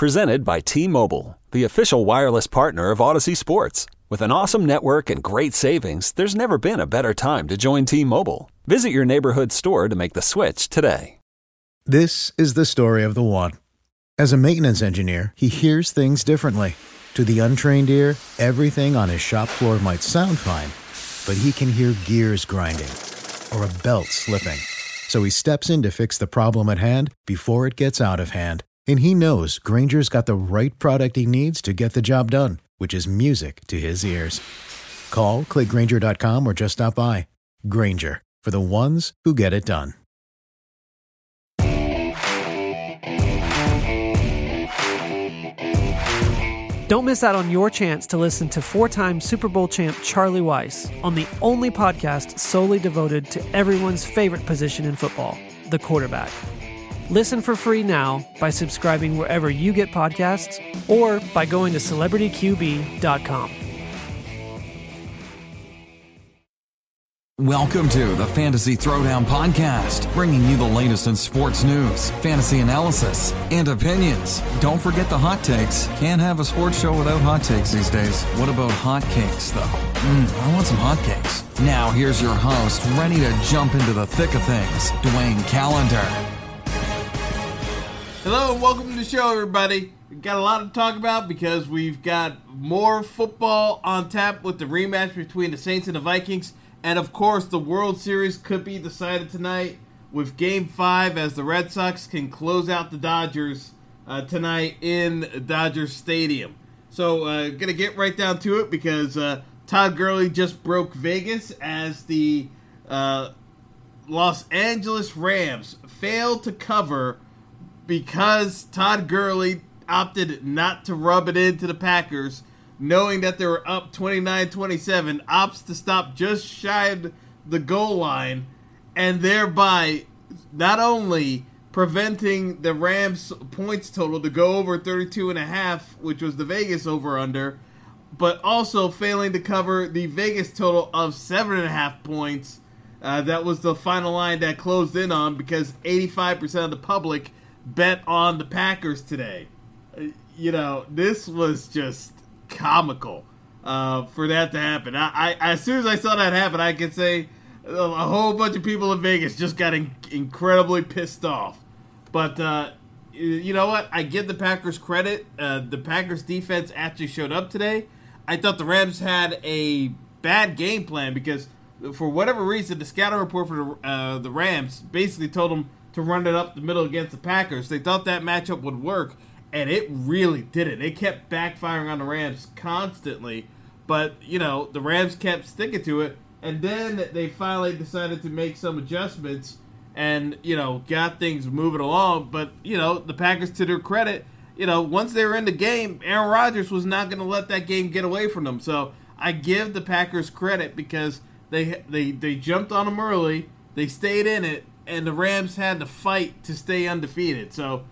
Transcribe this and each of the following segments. Presented by T-Mobile, the official wireless partner of Odyssey Sports. With an awesome network and great savings, there's never been a better time to join T-Mobile. Visit your neighborhood store to make the switch today. This is the story of the one. As a maintenance engineer, he hears things differently. To the untrained ear, everything on his shop floor might sound fine, but he can hear gears grinding or a belt slipping. So he steps in to fix the problem at hand before it gets out of hand. And he knows Granger's got the right product he needs to get the job done, which is music to his ears. Call, click Grainger.com, or just stop by. Grainger, for the ones who get it done. Don't miss out on your chance to listen to four-time Super Bowl champ Charlie Weis on the only podcast solely devoted to everyone's favorite position in football, the quarterback. Listen for free now by subscribing wherever you get podcasts or by going to CelebrityQB.com. Welcome to the Fantasy Throwdown Podcast, bringing you the latest in sports news, fantasy analysis, and opinions. Don't forget the hot takes. Can't have a sports show without hot takes these days. What about hot cakes, though? I want some hot cakes. Now here's your host, ready to jump into the thick of things, Dwayne Callender. Hello and welcome to the show, everybody. We've got a lot to talk about because we've got more football on tap with the rematch between the Saints and the Vikings. And, of course, the World Series could be decided tonight with Game 5 as the Red Sox can close out the Dodgers tonight in Dodger Stadium. So, going to get right down to it because Todd Gurley just broke Vegas as the Los Angeles Rams failed to cover because Todd Gurley opted not to rub it into the Packers, knowing that they were up 29-27, opts to stop just shy of the goal line, and thereby not only preventing the Rams' points total to go over 32.5, which was the Vegas over-under, but also failing to cover the Vegas total of 7.5 points. That was the final line that closed in on because 85% of the public bet on the Packers today. You know, this was just comical for that to happen. I as soon as I saw that happen, I could say a whole bunch of people in Vegas just got incredibly pissed off. But you know what? I give the Packers credit. The Packers defense actually showed up today. I thought the Rams had a bad game plan because for whatever reason, the scouting report for the Rams basically told them to run it up the middle against the Packers. They thought that matchup would work, and it really didn't. It kept backfiring on the Rams constantly, but, you know, the Rams kept sticking to it, and then they finally decided to make some adjustments and, you know, got things moving along, but, you know, the Packers, to their credit, you know, once they were in the game, Aaron Rodgers was not going to let that game get away from them, so I give the Packers credit because they jumped on them early, they stayed in it, and the Rams had to fight to stay undefeated. So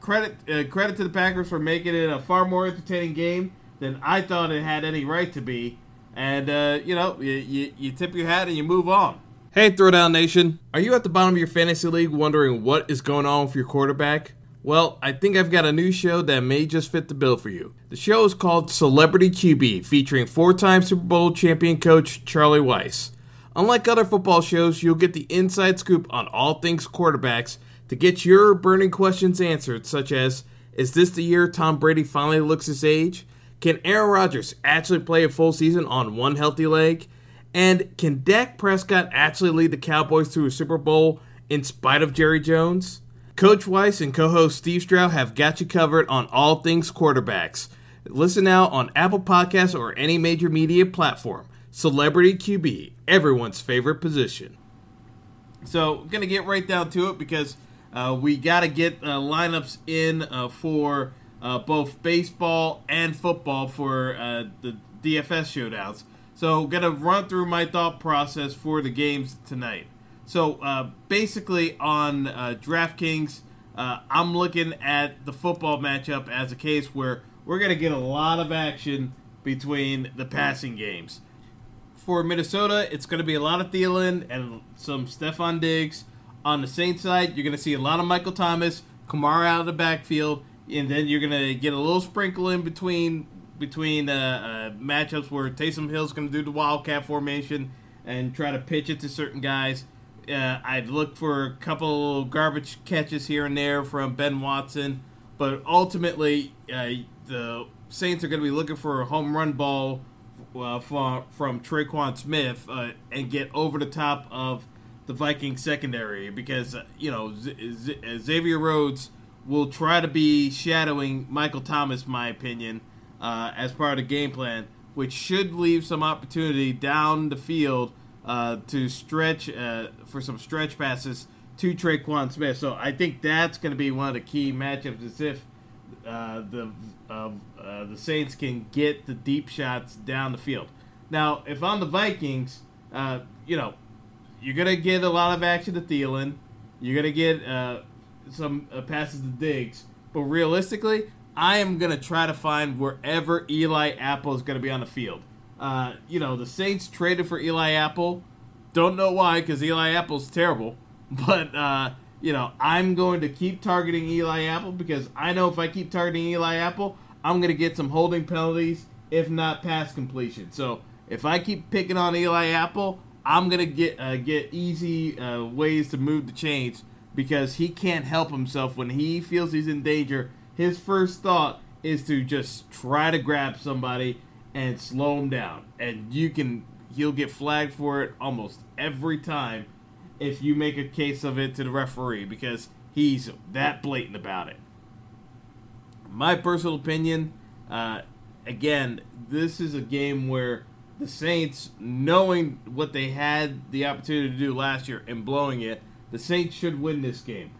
credit to the Packers for making it a far more entertaining game than I thought it had any right to be. And, you know, you tip your hat and you move on. Hey, Throwdown Nation. Are you at the bottom of your fantasy league wondering what is going on with your quarterback? Well, I think I've got a new show that may just fit the bill for you. The show is called Celebrity QB, featuring four-time Super Bowl champion coach Charlie Weis. Unlike other football shows, you'll get the inside scoop on all things quarterbacks to get your burning questions answered, such as, is this the year Tom Brady finally looks his age? Can Aaron Rodgers actually play a full season on one healthy leg? And can Dak Prescott actually lead the Cowboys to a Super Bowl in spite of Jerry Jones? Coach Weis and co-host Steve Stroud have got you covered on all things quarterbacks. Listen now on Apple Podcasts or any major media platform. Celebrity QB, everyone's favorite position. So, going to get right down to it because we got to get lineups in for both baseball and football for the DFS showdowns. So, going to run through my thought process for the games tonight. So, basically on DraftKings, I'm looking at the football matchup as a case where we're going to get a lot of action between the passing games. For Minnesota, it's going to be a lot of Thielen and some Stephon Diggs. On the Saints side, you're going to see a lot of Michael Thomas, Kamara out of the backfield, and then you're gonna get a little sprinkle in between matchups where Taysom Hill's gonna do the wildcat formation and try to pitch it to certain guys. I'd look for a couple garbage catches here and there from Ben Watson, but ultimately the Saints are going to be looking for a home run ball from Tre'Quan Smith and get over the top of the Vikings secondary because Xavier Rhodes will try to be shadowing Michael Thomas, in my opinion, as part of the game plan, which should leave some opportunity down the field to stretch for some stretch passes to Tre'Quan Smith. So I think that's going to be one of the key matchups is if the Saints can get the deep shots down the field. Now, if I'm the Vikings, you're going to get a lot of action to Thielen. You're going to get some passes to Diggs. But realistically, I am going to try to find wherever Eli Apple is going to be on the field. The Saints traded for Eli Apple. Don't know why, because Eli Apple's terrible. But, I'm going to keep targeting Eli Apple because I know if I keep targeting Eli Apple, I'm going to get some holding penalties, if not pass completion. So if I keep picking on Eli Apple, I'm going to get easy ways to move the chains because he can't help himself. When he feels he's in danger, his first thought is to just try to grab somebody and slow him down. And he'll get flagged for it almost every time if you make a case of it to the referee because he's that blatant about it. My personal opinion, again, this is a game where the Saints, knowing what they had the opportunity to do last year and blowing it, the Saints should win this game.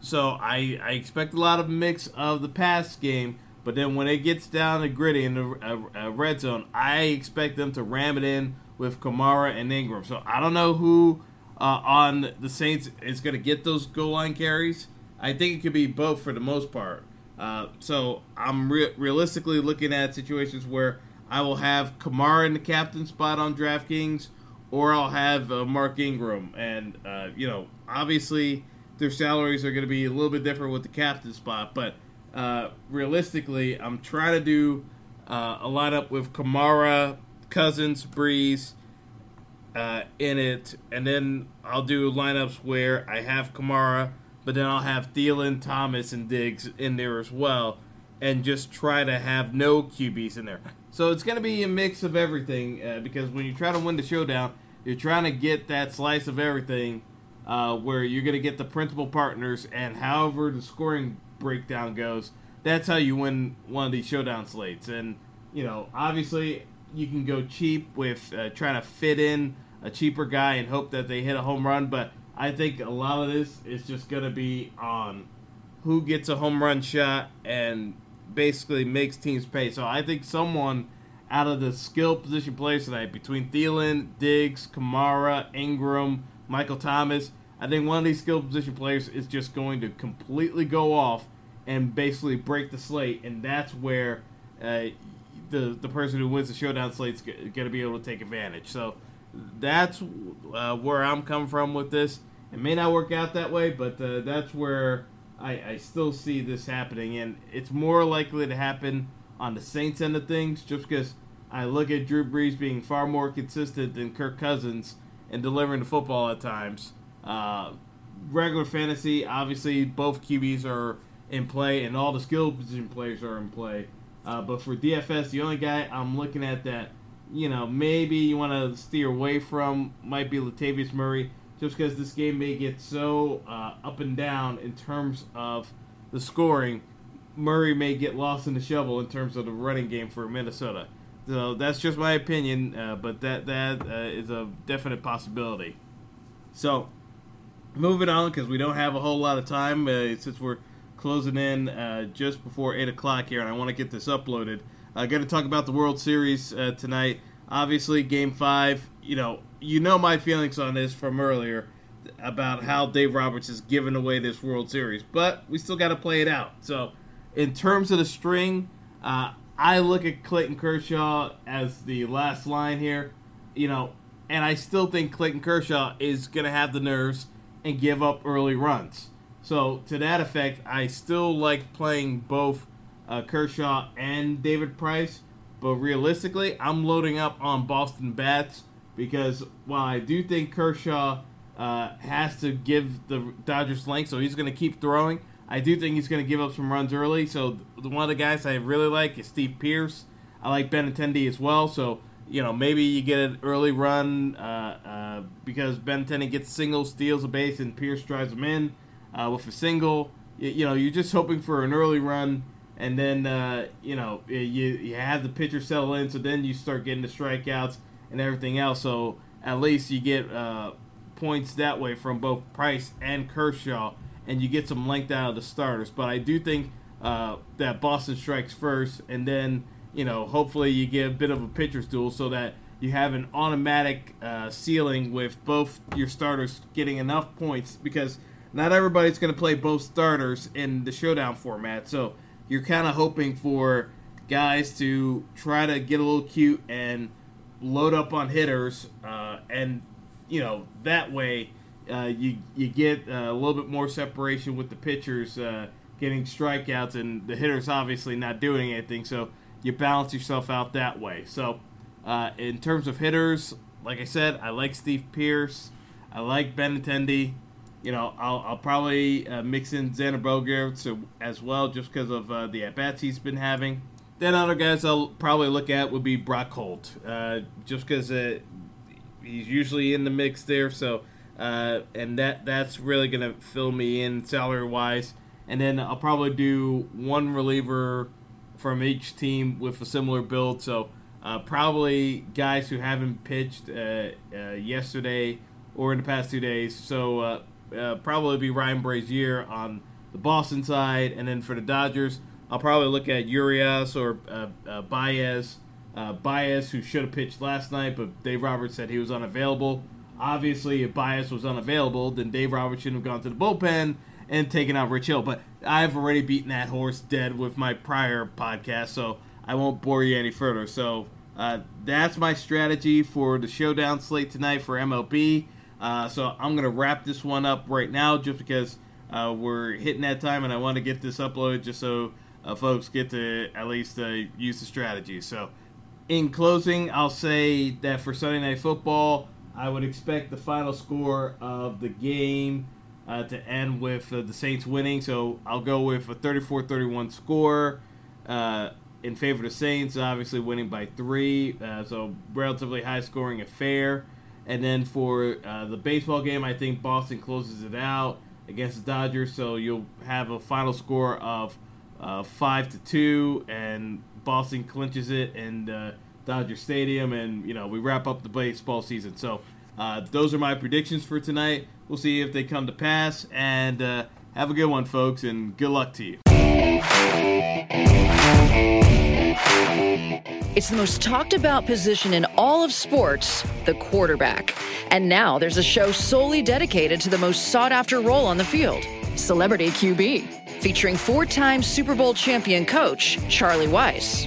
So I expect a lot of mix of the pass game, but then when it gets down to gritty in the red zone, I expect them to ram it in with Kamara and Ingram. So I don't know who on the Saints is going to get those goal line carries. I think it could be both for the most part. So I'm realistically looking at situations where I will have Kamara in the captain spot on DraftKings, or I'll have Mark Ingram. And, obviously their salaries are going to be a little bit different with the captain spot, but realistically, I'm trying to do a lineup with Kamara, Cousins, Brees in it, and then I'll do lineups where I have Kamara, but then I'll have Thielen, Thomas, and Diggs in there as well, and just try to have no QBs in there. So it's going to be a mix of everything because when you try to win the showdown, you're trying to get that slice of everything where you're going to get the principal partners, and however the scoring breakdown goes, that's how you win one of these showdown slates. And obviously you can go cheap with trying to fit in a cheaper guy and hope that they hit a home run, but I think a lot of this is just going to be on who gets a home run shot and basically makes teams pay. So I think someone out of the skill position players tonight, between Thielen, Diggs, Kamara, Ingram, Michael Thomas, I think one of these skill position players is just going to completely go off and basically break the slate, and that's where the person who wins the showdown slate is going to be able to take advantage. So that's where I'm coming from with this. It may not work out that way, but that's where I still see this happening, and it's more likely to happen on the Saints end of things just because I look at Drew Brees being far more consistent than Kirk Cousins and delivering the football at times. Regular fantasy, obviously, both QBs are in play and all the skill position players are in play. But for DFS, the only guy I'm looking at that, maybe you want to steer away from might be Latavius Murray, just because this game may get so up and down in terms of the scoring. Murray may get lost in the shovel in terms of the running game for Minnesota. So that's just my opinion, but that is a definite possibility. So, moving on, because we don't have a whole lot of time since we're closing in just before 8 o'clock here, and I want to get this uploaded. I got to talk about the World Series tonight. Obviously, Game 5, my feelings on this from earlier about how Dave Roberts is giving away this World Series, but we still got to play it out. So, in terms of the string, I look at Clayton Kershaw as the last line here, and I still think Clayton Kershaw is going to have the nerves and give up early runs. So to that effect, I still like playing both Kershaw and David Price. But realistically, I'm loading up on Boston bats because while I do think Kershaw has to give the Dodgers length, so he's going to keep throwing, I do think he's going to give up some runs early. So one of the guys I really like is Steve Pearce. I like Benintendi as well. So, you know, maybe you get an early run because Benintendi gets singles, steals a base, and Pearce drives him in with a single. You know, you're just hoping for an early run. And then, you know, you have the pitcher settle in, so then you start getting the strikeouts and everything else. So at least you get points that way from both Price and Kershaw, and you get some length out of the starters. But I do think that Boston strikes first, and then, you know, hopefully you get a bit of a pitcher's duel so that you have an automatic ceiling with both your starters getting enough points because not everybody's going to play both starters in the showdown format. So you're kind of hoping for guys to try to get a little cute and load up on hitters, and you know that way you get a little bit more separation with the pitchers getting strikeouts and the hitters obviously not doing anything. So you balance yourself out that way. So in terms of hitters, like I said, I like Steve Pearce, I like Benintendi. You know, I'll probably mix in Xander Bogart as well just because of the at-bats he's been having. Then other guys I'll probably look at would be Brock Holt, just because he's usually in the mix there. So, and that's really going to fill me in salary-wise. And then I'll probably do one reliever from each team with a similar build. So, probably guys who haven't pitched yesterday or in the past 2 days. So, probably be Ryan Brazier on the Boston side, and then for the Dodgers, I'll probably look at Urias or Báez. Báez, who should have pitched last night, but Dave Roberts said he was unavailable. Obviously, if Báez was unavailable, then Dave Roberts shouldn't have gone to the bullpen and taken out Rich Hill. But I've already beaten that horse dead with my prior podcast, so I won't bore you any further. So that's my strategy for the showdown slate tonight for MLB. So I'm going to wrap this one up right now just because we're hitting that time and I want to get this uploaded just so folks get to at least use the strategy. So in closing, I'll say that for Sunday Night Football, I would expect the final score of the game to end with the Saints winning. So I'll go with a 34-31 score in favor of the Saints, obviously winning by 3. So relatively high scoring affair. And then for the baseball game, I think Boston closes it out against the Dodgers. So you'll have a final score of 5-2, and Boston clinches it in Dodger Stadium. And, you know, we wrap up the baseball season. So those are my predictions for tonight. We'll see if they come to pass. And have a good one, folks, and good luck to you. It's the most talked about position in all of sports, the quarterback. And now there's a show solely dedicated to the most sought after role on the field, Celebrity QB, featuring 4-time Super Bowl champion coach Charlie Weis.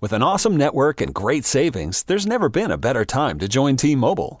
With an awesome network and great savings, there's never been a better time to join T-Mobile.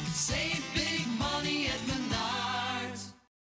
Save